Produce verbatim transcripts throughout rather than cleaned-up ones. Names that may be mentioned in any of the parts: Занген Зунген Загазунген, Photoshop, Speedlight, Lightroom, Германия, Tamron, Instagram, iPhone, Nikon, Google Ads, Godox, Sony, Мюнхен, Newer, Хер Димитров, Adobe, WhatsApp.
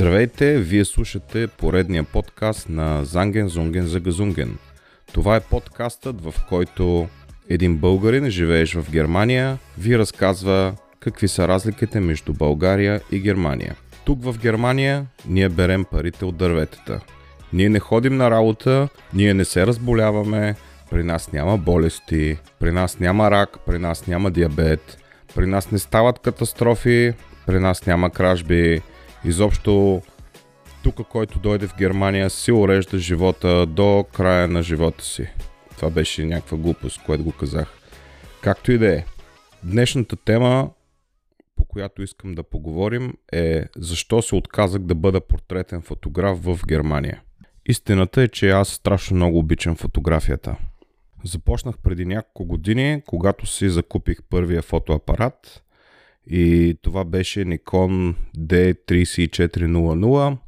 Здравейте, вие слушате поредния подкаст на Занген Зунген Загазунген. Това е подкастът, в който един българин, живееш в Германия, ви разказва какви са разликите между България и Германия. Тук в Германия ние берем парите от дърветата. Ние не ходим на работа, ние не се разболяваме, при нас няма болести, при нас няма рак, при нас няма диабет, при нас не стават катастрофи, при нас няма кражби. Изобщо тук, който дойде в Германия, си урежда живота до края на живота си. Това беше някаква глупост, което го казах. Както и да е. Днешната тема, по която искам да поговорим, е защо се отказах да бъда портретен фотограф в Германия. Истината е, че аз страшно много обичам фотографията. Започнах преди няколко години, когато си закупих първия фотоапарат. И това беше Nikon Д три четири нула нула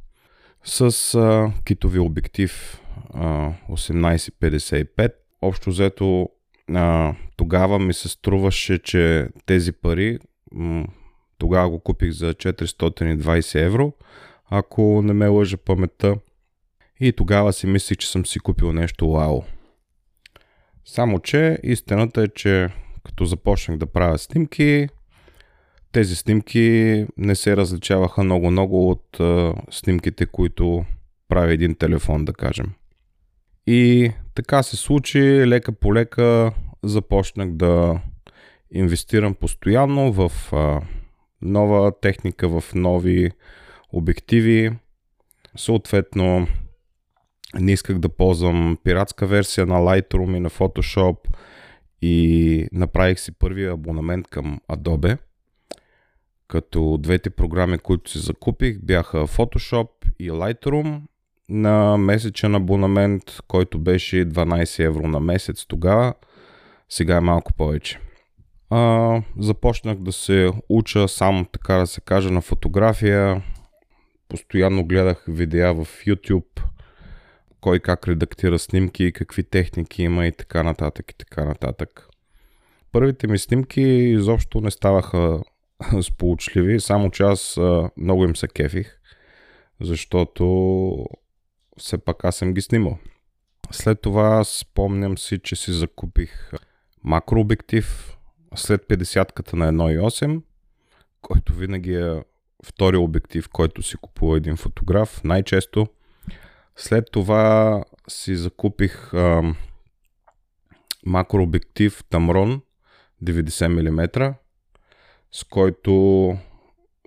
с а, китови обектив а, осемнайсет петдесет и пет. Общо взето а, тогава ми се струваше, че тези пари, м- тогава го купих за четиристотин и двайсет евро, ако не ме лъжа паметта. И тогава си мислих, че съм си купил нещо вау. Само че истината е, че като започнах да правя снимки, тези снимки не се различаваха много-много от а, снимките, които прави един телефон, да кажем. И така се случи, лека по лека започнах да инвестирам постоянно в а, нова техника, в нови обективи. Съответно, не исках да ползвам пиратска версия на Lightroom и на Photoshop и направих си първия абонамент към Adobe. Като двете програми, които си закупих, бяха Photoshop и Lightroom на месечен абонамент, който беше дванайсет евро на месец тогава, сега е малко повече. А, започнах да се уча сам, така да се каже, на фотография. Постоянно гледах видеа в YouTube, кой как редактира снимки, какви техники има и така нататък и така нататък. Първите ми снимки изобщо не ставаха сполучливи, само че аз а, много им се кефих, защото все пак аз съм ги снимал. След това спомням си, че си закупих макрообектив след петдесетката на едно цяло и осем, който винаги е втори обектив, който си купува един фотограф най-често. След това си закупих а, макрообектив Tamron деветдесет милиметра, с който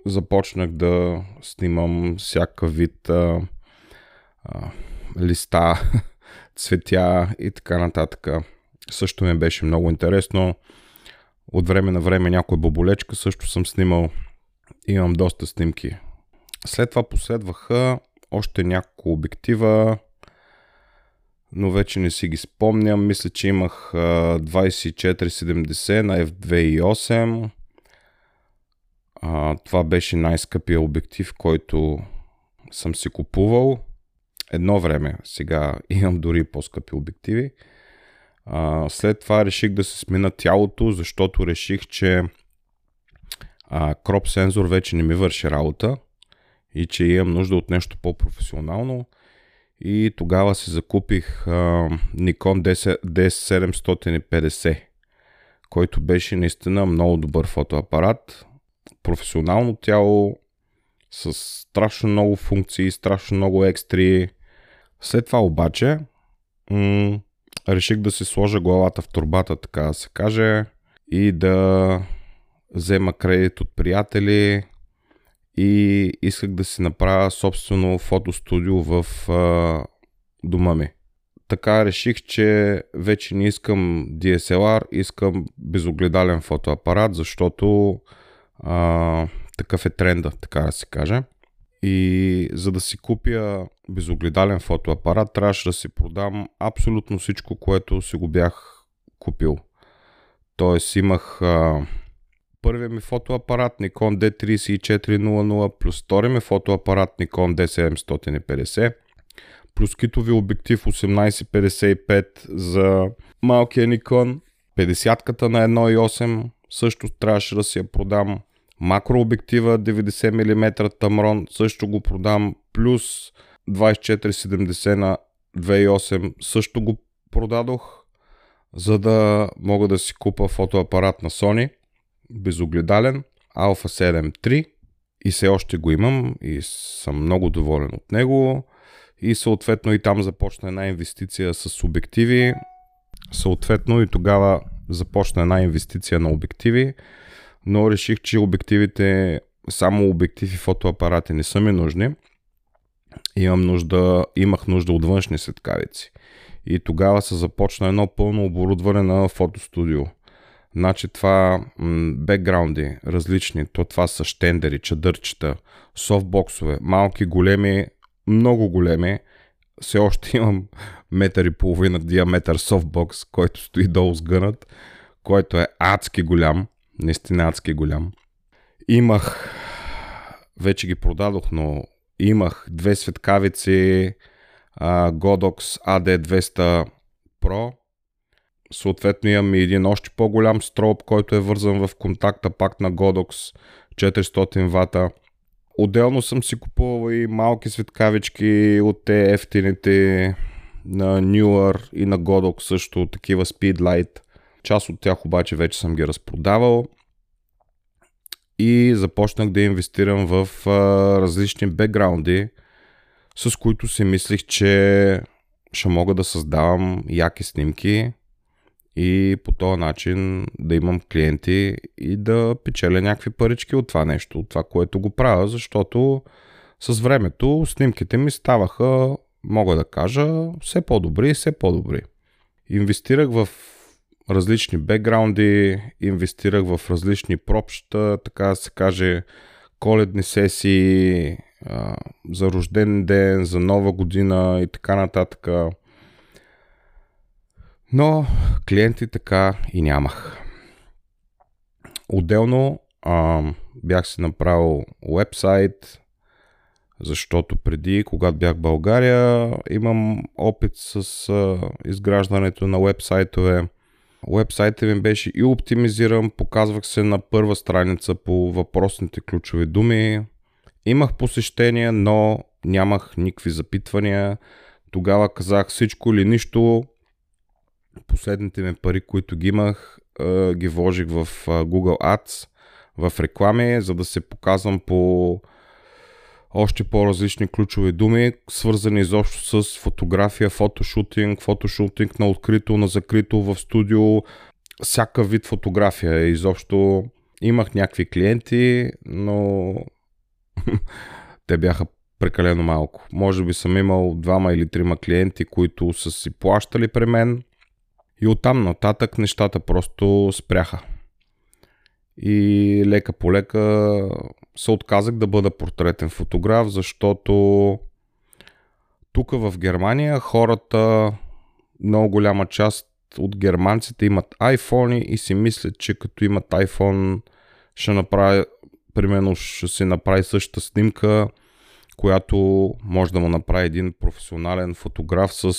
започнах да снимам всякакъв вид а, а, листа, цветя и така нататък. Също ми беше много интересно. От време на време някоя боболечка също съм снимал. Имам доста снимки. След това последваха още няколко обектива, но вече не си ги спомням. Мисля, че имах а, двайсет и четири седемдесет на еф две цяло осем. А, това беше най-скъпия обектив, който съм си купувал едно време. Сега имам дори по-скъпи обективи. А, след това реших да се смена тялото, защото реших, че а, кроп сензор вече не ми върши работа и че имам нужда от нещо по-професионално. И тогава си закупих а, Nikon Д седемстотин и петдесет, който беше наистина много добър фотоапарат. Професионално тяло с страшно много функции, страшно много екстри. След това обаче м- реших да си сложа главата в торбата, така да се каже, и да взема кредит от приятели и исках да си направя собствено фотостудио в а, дома ми. Така реших, че вече не искам Ди Ес Ел Ар, искам безогледален фотоапарат, защото А, такъв е тренда, така да се каже. И за да си купя безогледален фотоапарат, трябваше да си продам абсолютно всичко, което си го бях купил. Тоест имах а, първия ми фотоапарат Nikon Д три четири нула нула плюс втория ми фотоапарат Nikon Д седемстотин и петдесет плюс китови обектив осемнайсет петдесет и пет за малкия Nikon, петдесетката на едно цяло и осем също трябваше да си я продам. макрообектива деветдесет милиметра Tamron също го продам, плюс двайсет и четири седемдесет на две хиляди и осем също го продадох, за да мога да си купа фотоапарат на Sony безогледален Alpha седем три и все още го имам и съм много доволен от него. И съответно и там започна една инвестиция с обективи. Съответно и тогава започна една инвестиция на обективи, но реших, че обективите, само обектив и фотоапарати не са ми нужни. Имам нужда, имах нужда от външни светкавици. И тогава се започна едно пълно оборудване на фотостудио. Значи това м, бекграунди различни, то това са щендери, чадърчета, софтбоксове, малки, големи, много големи. Все още имам метър и половина диаметър софтбокс, който стои долу сгънат, който е адски голям, наистина адски голям. Имах, вече ги продадох, но имах две светкавици uh, Godox А Д двеста Pro. Съответно имам и един още по-голям строп, който е вързан в контакта пак на Godox четиристотин вата. Отделно съм си купувал и малки светкавички от те ефтините на Newer и на Godox също, такива Speedlight. Част от тях обаче вече съм ги разпродавал и започнах да инвестирам в а, различни бекграунди, с които си мислих, че ще мога да създавам яки снимки и по този начин да имам клиенти и да печеля някакви парички от това нещо, от това, което го правя, защото с времето снимките ми ставаха, мога да кажа, все по-добри и все по-добри. Инвестирах в различни бекграунди, инвестирах в различни пропща, така да се каже, коледни сесии, за рожден ден, за нова година и така нататък. Но клиенти така и нямах. Отделно а, бях си направил уебсайт, защото преди, когато бях в България, имам опит с а, изграждането на уебсайтове. Уебсайтът ми беше и оптимизиран, показвах се на първа страница по въпросните ключови думи. Имах посещения, но нямах никакви запитвания. Тогава казах всичко или нищо. Последните ми пари, които ги имах, ги вложих в Google Ads, в реклами, за да се показвам по още по-различни ключови думи, свързани изобщо с фотография, фотошутинг, фотошутинг на открито, на закрито, в студио, всяка вид фотография. Изобщо имах някакви клиенти, но те бяха прекалено малко. Може би съм имал двама или трима клиенти, които са си плащали при мен. И оттам нататък нещата просто спряха. И лека по лека се отказах да бъда портретен фотограф, защото тук в Германия хората, много голяма част от германците имат айфони и си мислят, че като имат iPhone ще направи, примерно ще си направи същата снимка, която може да му направи един професионален фотограф с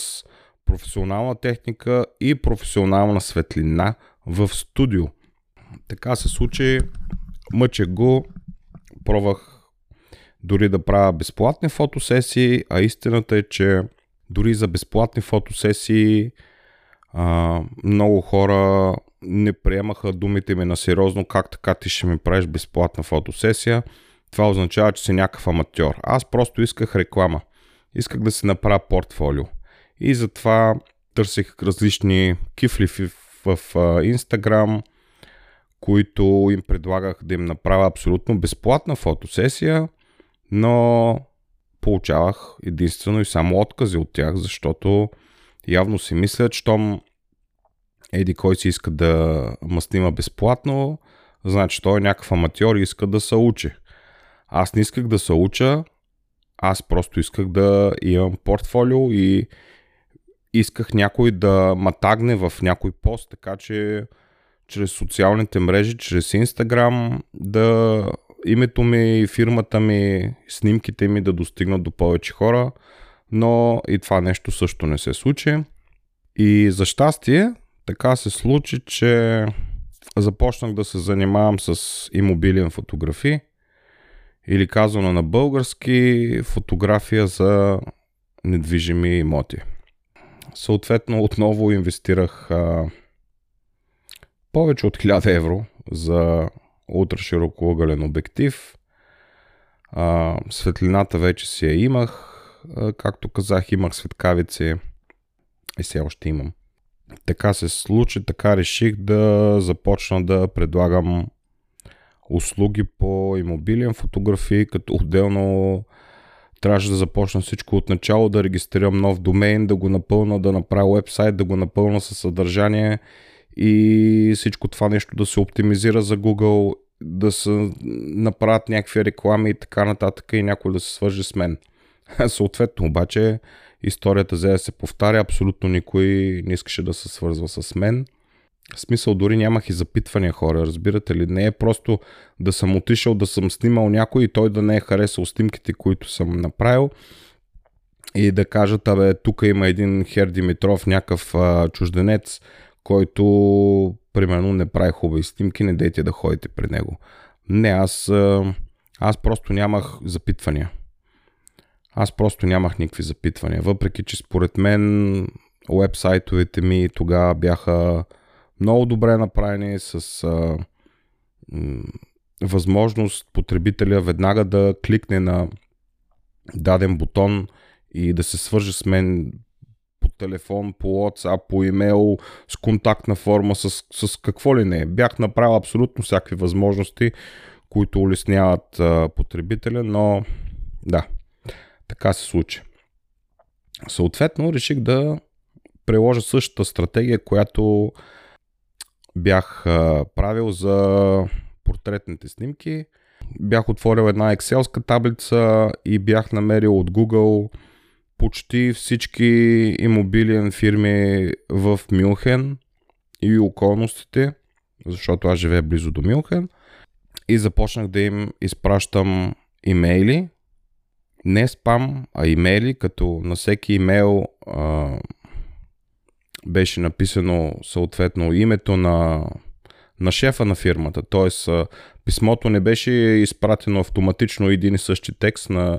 професионална техника и професионална светлина в студио. Така се случи, мъчех го, пробвах дори да правя безплатни фотосесии, а истината е, че дори за безплатни фотосесии а, много хора не приемаха думите ми на сериозно. Как така ти ще ми правиш безплатна фотосесия? Това означава, че си някакъв аматьор. Аз просто исках реклама. Исках да си направя портфолио. И затова търсих различни кифли в, в, в Instagram, които им предлагах да им направя абсолютно безплатна фотосесия, но получавах единствено и само откази от тях, защото явно си мислят, щом еди кой си иска да ме снима безплатно, значи той е някакъв аматьор и иска да се учи. Аз не исках да се уча, аз просто исках да имам портфолио и исках някой да ма тагне в някой пост, така че чрез социалните мрежи, чрез Instagram, да името ми, фирмата ми, снимките ми да достигнат до повече хора, но и това нещо също не се случи. И за щастие така се случи, че започнах да се занимавам с имобилен фотографии, или казано на български, фотография за недвижими имоти. Съответно, отново инвестирах а, повече от хиляда евро за ултраширокоъгълен обектив. А, светлината вече си я имах. А, както казах, имах светкавици и сега още имам. Така се случи, така реших да започна да предлагам услуги по имобилен фотографии, като отделно трябваше да започна всичко от начало, да регистрирам нов домейн, да го напълна, да направя уебсайт, да го напълна със съдържание и всичко това нещо да се оптимизира за Google, да се направят някакви реклами и така нататък и някой да се свържи с мен. Съответно обаче историята за да се повтаря, абсолютно никой не искаше да се свързва с мен. В смисъл, дори нямах и запитвания хора, разбирате ли? Не е просто да съм отишъл, да съм снимал някой и той да не е харесал снимките, които съм направил и да кажат, абе, тук има един Хер Димитров, някакъв а, чужденец, който, примерно, не прави хубави снимки, не дейте да ходите при него. Не, аз, а, аз просто нямах запитвания. Аз просто нямах никакви запитвания, въпреки че според мен уебсайтовете ми тогава бяха много добре направени с а, м, възможност потребителя веднага да кликне на даден бутон и да се свърже с мен по телефон, по WhatsApp, по имейл, с контактна форма, с, с какво ли не. Бях направил абсолютно всякакви възможности, които улесняват а, потребителя, но да, така се случи. Съответно, реших да приложа същата стратегия, която бях правил за портретните снимки. Бях отворил една екселска таблица и бях намерил от Google почти всички имобилен фирми в Мюнхен и околностите, защото аз живея близо до Мюнхен, и започнах да им изпращам имейли, не спам, а имейли, като на всеки имейл а, беше написано съответно името на, на шефа на фирмата, т.е. писмото не беше изпратено автоматично един и същи текст на,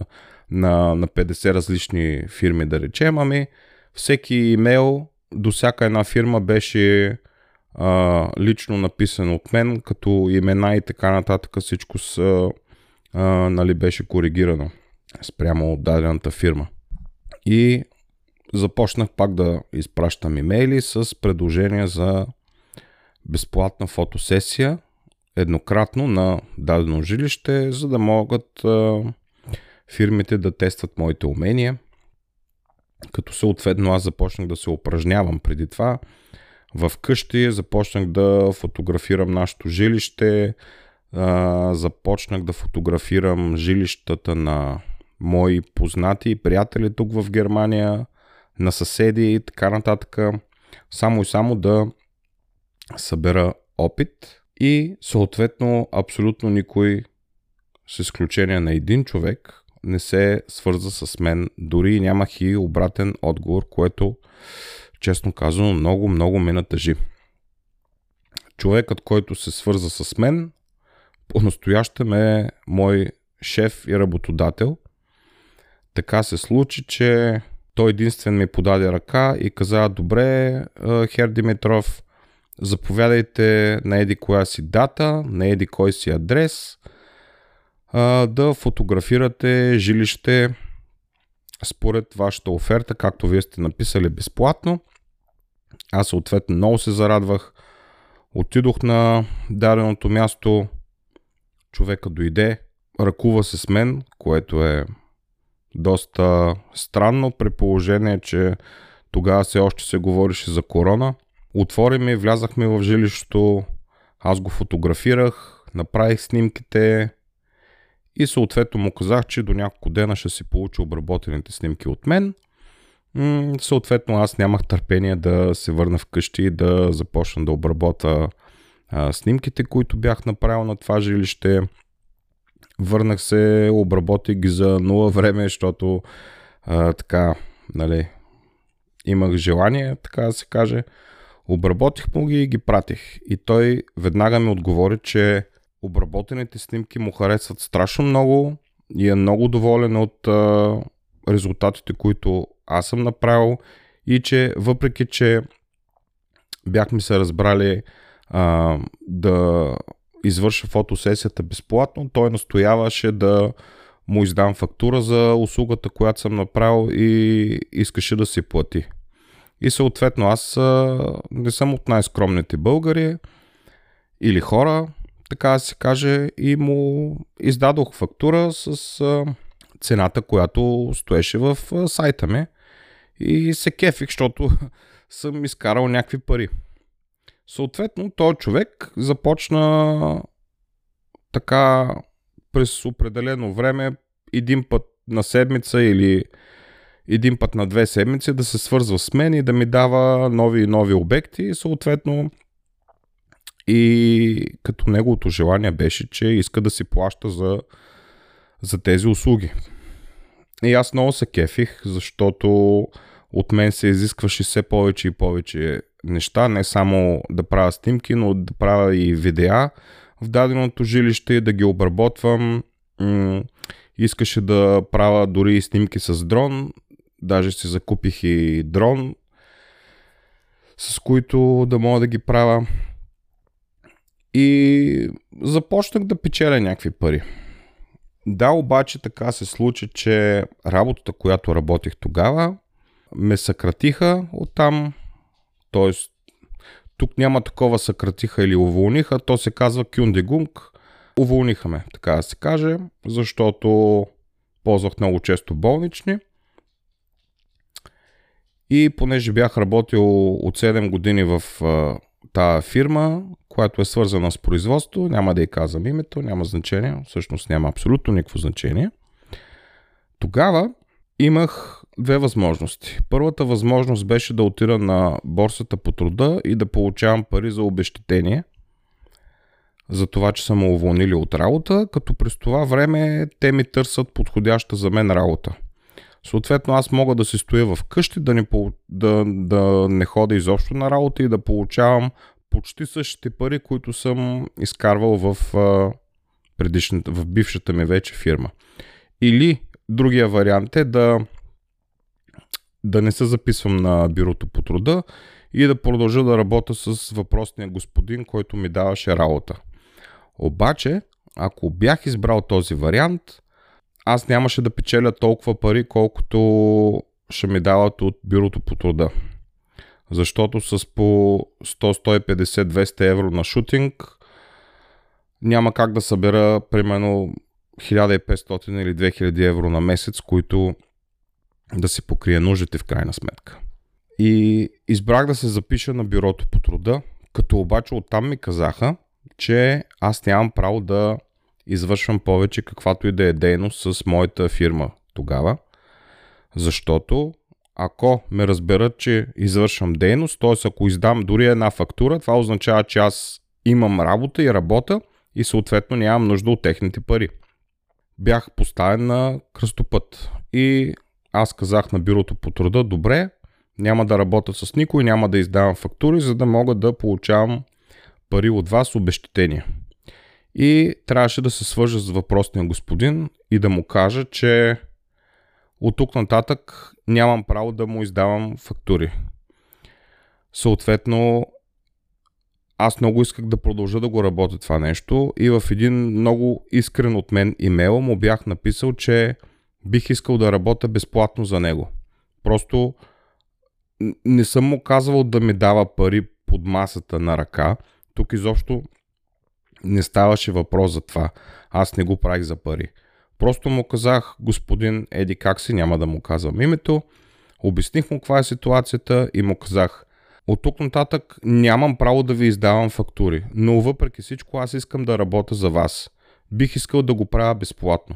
на, на петдесет различни фирми, да речем, ами всеки имейл до всяка една фирма беше а, лично написано от мен, като имена и така нататък, всичко с, а, нали, беше коригирано спрямо от дадената фирма. И започнах пак да изпращам имейли с предложения за безплатна фотосесия еднократно на дадено жилище, за да могат а, фирмите да тестват моите умения. Като съответно аз започнах да се упражнявам преди това. В къщи започнах да фотографирам нашето жилище, а, започнах да фотографирам жилищата на мои познати и приятели тук в Германия, на съседи и така нататък, само и само да събера опит и съответно абсолютно никой, с изключение на един човек, не се свърза с мен, дори нямах и обратен отговор, което честно казано много, много ме натъжи. Човекът, който се свърза с мен, по-настоящем е мой шеф и работодател. Така се случи, че той единствен ми подаде ръка и каза, добре, Хер Димитров, заповядайте на еди коя си дата, на еди кой си адрес, да фотографирате жилище според вашата оферта, както вие сте написали безплатно. Аз съответно много се зарадвах, отидох на даденото място, човека дойде, ръкува се с мен, което е доста странно при положение, че тогава все още се говореше за корона. Отворихме и влязахме в жилището, аз го фотографирах, направих снимките и съответно му казах, че до няколко дена ще си получи обработените снимки от мен. М- съответно аз нямах търпение да се върна вкъщи и да започна да обработя а, снимките, които бях направил на това жилище. Върнах се, обработих ги за нула време, защото а, така, нали, имах желание, така да се каже. Обработих му ги и ги пратих. И той веднага ми отговори, че обработените снимки му харесват страшно много и е много доволен от а, резултатите, които аз съм направил, и че въпреки, че бяхме се разбрали а, да извърша фотосесията безплатно, той настояваше да му издам фактура за услугата, която съм направил, и искаше да си плати. И съответно аз а, не съм от най-скромните българи или хора, така да се каже, и му издадох фактура с а, цената, която стоеше в а, сайта ми, и се кефих, защото съм изкарал някакви пари. Съответно, този човек започна така през определено време, един път на седмица или един път на две седмици, да се свързва с мен и да ми дава нови и нови обекти, и съответно и като неговото желание беше, че иска да си плаща за, за тези услуги. И аз много се кефих, защото от мен се изискваше все повече и повече неща, не само да правя снимки, но да правя и видеа в даденото жилище, да ги обработвам. Искаше да правя дори и снимки с дрон, даже си закупих и дрон, с които да мога да ги правя. И започнах да печеля някакви пари. Да, обаче така се случи, че работата, която работих тогава, ме съкратиха оттам. Тоест, тук няма такова съкратиха или уволниха, то се казва кюндегунг. Уволниха ме, така да се каже, защото ползвах много често болнични. И понеже бях работил от седем години в тая фирма, която е свързана с производство, няма да ѝ казвам името, няма значение, всъщност няма абсолютно никакво значение. Тогава имах две възможности. Първата възможност беше да отида на борсата по труда и да получавам пари за обезщетение за това, че са ме уволнили от работа, като през това време те ми търсят подходяща за мен работа. Съответно, аз мога да се стоя в къщи, да не, да, да не ходя изобщо на работа и да получавам почти същите пари, които съм изкарвал в, предишната, в бившата ми вече фирма. Или другия вариант е да, да не се записвам на бюрото по труда и да продължа да работя с въпросния господин, който ми даваше работа. Обаче, ако бях избрал този вариант, аз нямаше да печеля толкова пари, колкото ще ми дават от бюрото по труда. Защото с по сто, сто и петдесет, двеста евро на шутинг няма как да събера примерно хиляда и петстотин или две хиляди евро на месец, които да си покрия нуждите в крайна сметка. И избрах да се запиша на бюрото по труда, като обаче оттам ми казаха, че аз нямам право да извършвам повече каквато и да е дейност с моята фирма тогава, защото ако ме разберат, че извършвам дейност, т.е. ако издам дори една фактура, това означава, че аз имам работа и работа и съответно нямам нужда от техните пари. Бях поставен на кръстопът и аз казах на бюрото по труда: добре, няма да работя с никой, няма да издавам фактури, за да мога да получавам пари от вас обезщетения. И трябваше да се свържа с въпросния господин и да му кажа, че от тук нататък нямам право да му издавам фактури. Съответно, аз много исках да продължа да го работя това нещо и в един много искрен от мен имейл му бях написал, че бих искал да работя безплатно за него. Просто не съм му казвал да ми дава пари под масата на ръка. Тук изобщо не ставаше въпрос за това. Аз не го правих за пари. Просто му казах: господин еди как си, няма да му казвам името. Обясних му каква е ситуацията и му казах: от тук нататък нямам право да ви издавам фактури, но въпреки всичко аз искам да работя за вас. Бих искал да го правя безплатно.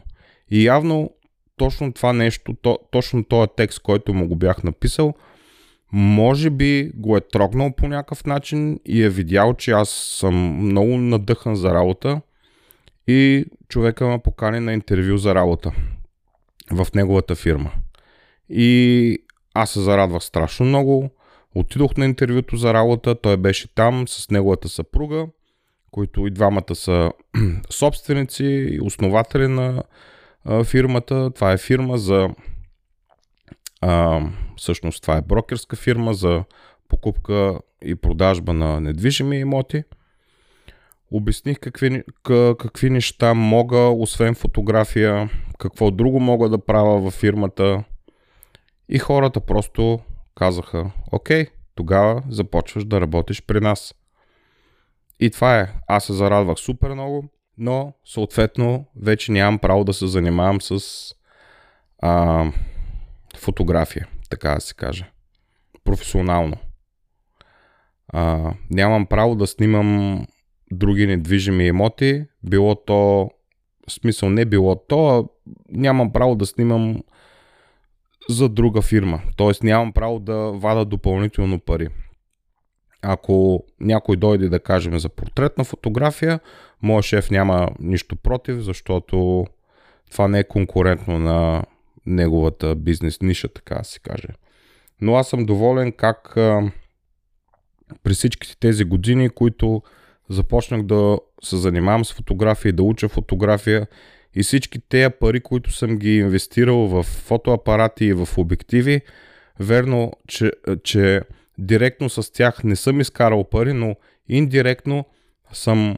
И явно точно това нещо, то, точно този текст, който му го бях написал, може би го е трогнал по някакъв начин и е видял, че аз съм много надъхан за работа, и човека ме покани на интервю за работа в неговата фирма. И аз се зарадвах страшно много, Отидох на интервюто за работа, той беше там с неговата съпруга, които и двамата са собственици и основатели на а, фирмата. Това е фирма за... А, всъщност това е брокерска фирма за покупка и продажба на недвижими имоти. Обясних какви, какви неща мога, освен фотография, какво друго мога да правя във фирмата. И хората просто казаха: окей, тогава започваш да работиш при нас. И това е. Аз се зарадвах супер много, но съответно вече нямам право да се занимавам с а, фотография, така да се каже. Професионално. А, нямам право да снимам други недвижими имоти, било то, смисъл не било то, а нямам право да снимам за друга фирма. Тоест нямам право да вада допълнително пари. Ако някой дойде, да кажем, за портретна фотография, моят шеф няма нищо против, защото това не е конкурентно на неговата бизнес ниша, така да се каже. Но аз съм доволен как а, при всичките тези години, които започнах да се занимавам с фотография, да уча фотография, и всички тези пари, които съм ги инвестирал в фотоапарати и в обективи, верно, че, че директно с тях не съм изкарал пари, но индиректно съм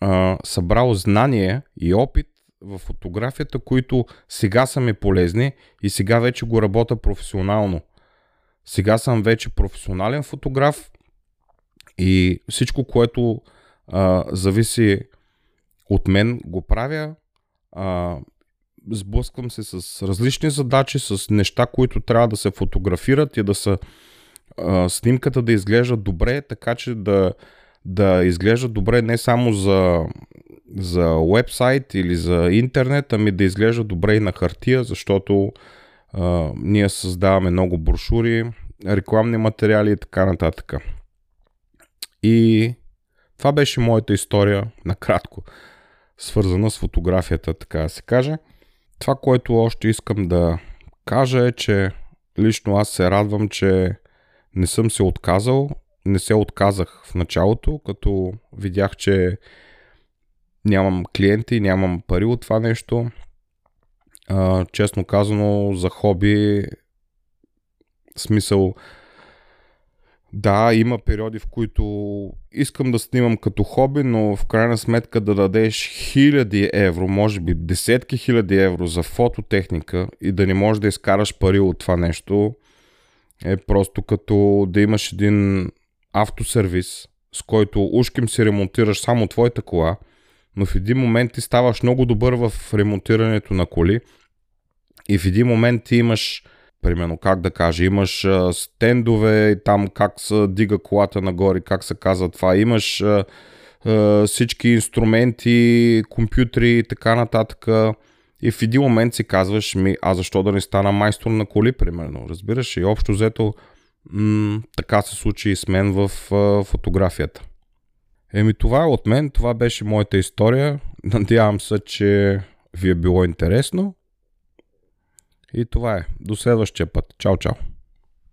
а, събрал знание и опит в фотографията, които сега са ми полезни и сега вече го работя професионално. Сега съм вече професионален фотограф и всичко, което а, зависи от мен, го правя. А, сблъсквам се с различни задачи, с неща, които трябва да се фотографират и да са а, снимката да изглежда добре, така че да, да изглежда добре не само за, за уебсайт или за интернет, ами да изглежда добре и на хартия, защото а, ние създаваме много брошури, рекламни материали и така нататък. И това беше моята история накратко, свързана с фотографията, така да се каже. Това, което още искам да кажа, е, че лично аз се радвам, че не съм се отказал, не се отказах в началото, като видях, че нямам клиенти, нямам пари от това нещо. А, честно казано, за хоби, смисъл, да, има периоди, в които искам да снимам като хоби, но в крайна сметка да дадеш хиляди евро, може би десетки хиляди евро за фототехника и да не можеш да изкараш пари от това нещо, е просто като да имаш един автосервис, с който ушким си ремонтираш само твоята кола, но в един момент ти ставаш много добър в ремонтирането на коли и в един момент ти имаш... Примерно, как да кажа, имаш а, стендове, там как се дига колата нагоре, как се казва това, имаш а, а, всички инструменти, компютри и така нататък. И в един момент си казваш: ми, а защо да не стана майстор на коли, примерно, разбираш? И общо взето м- така се случи и с мен в а, фотографията. Еми това е от мен, това беше моята история. Надявам се, че ви е било интересно. И това е. До следващия път. Чао, чао!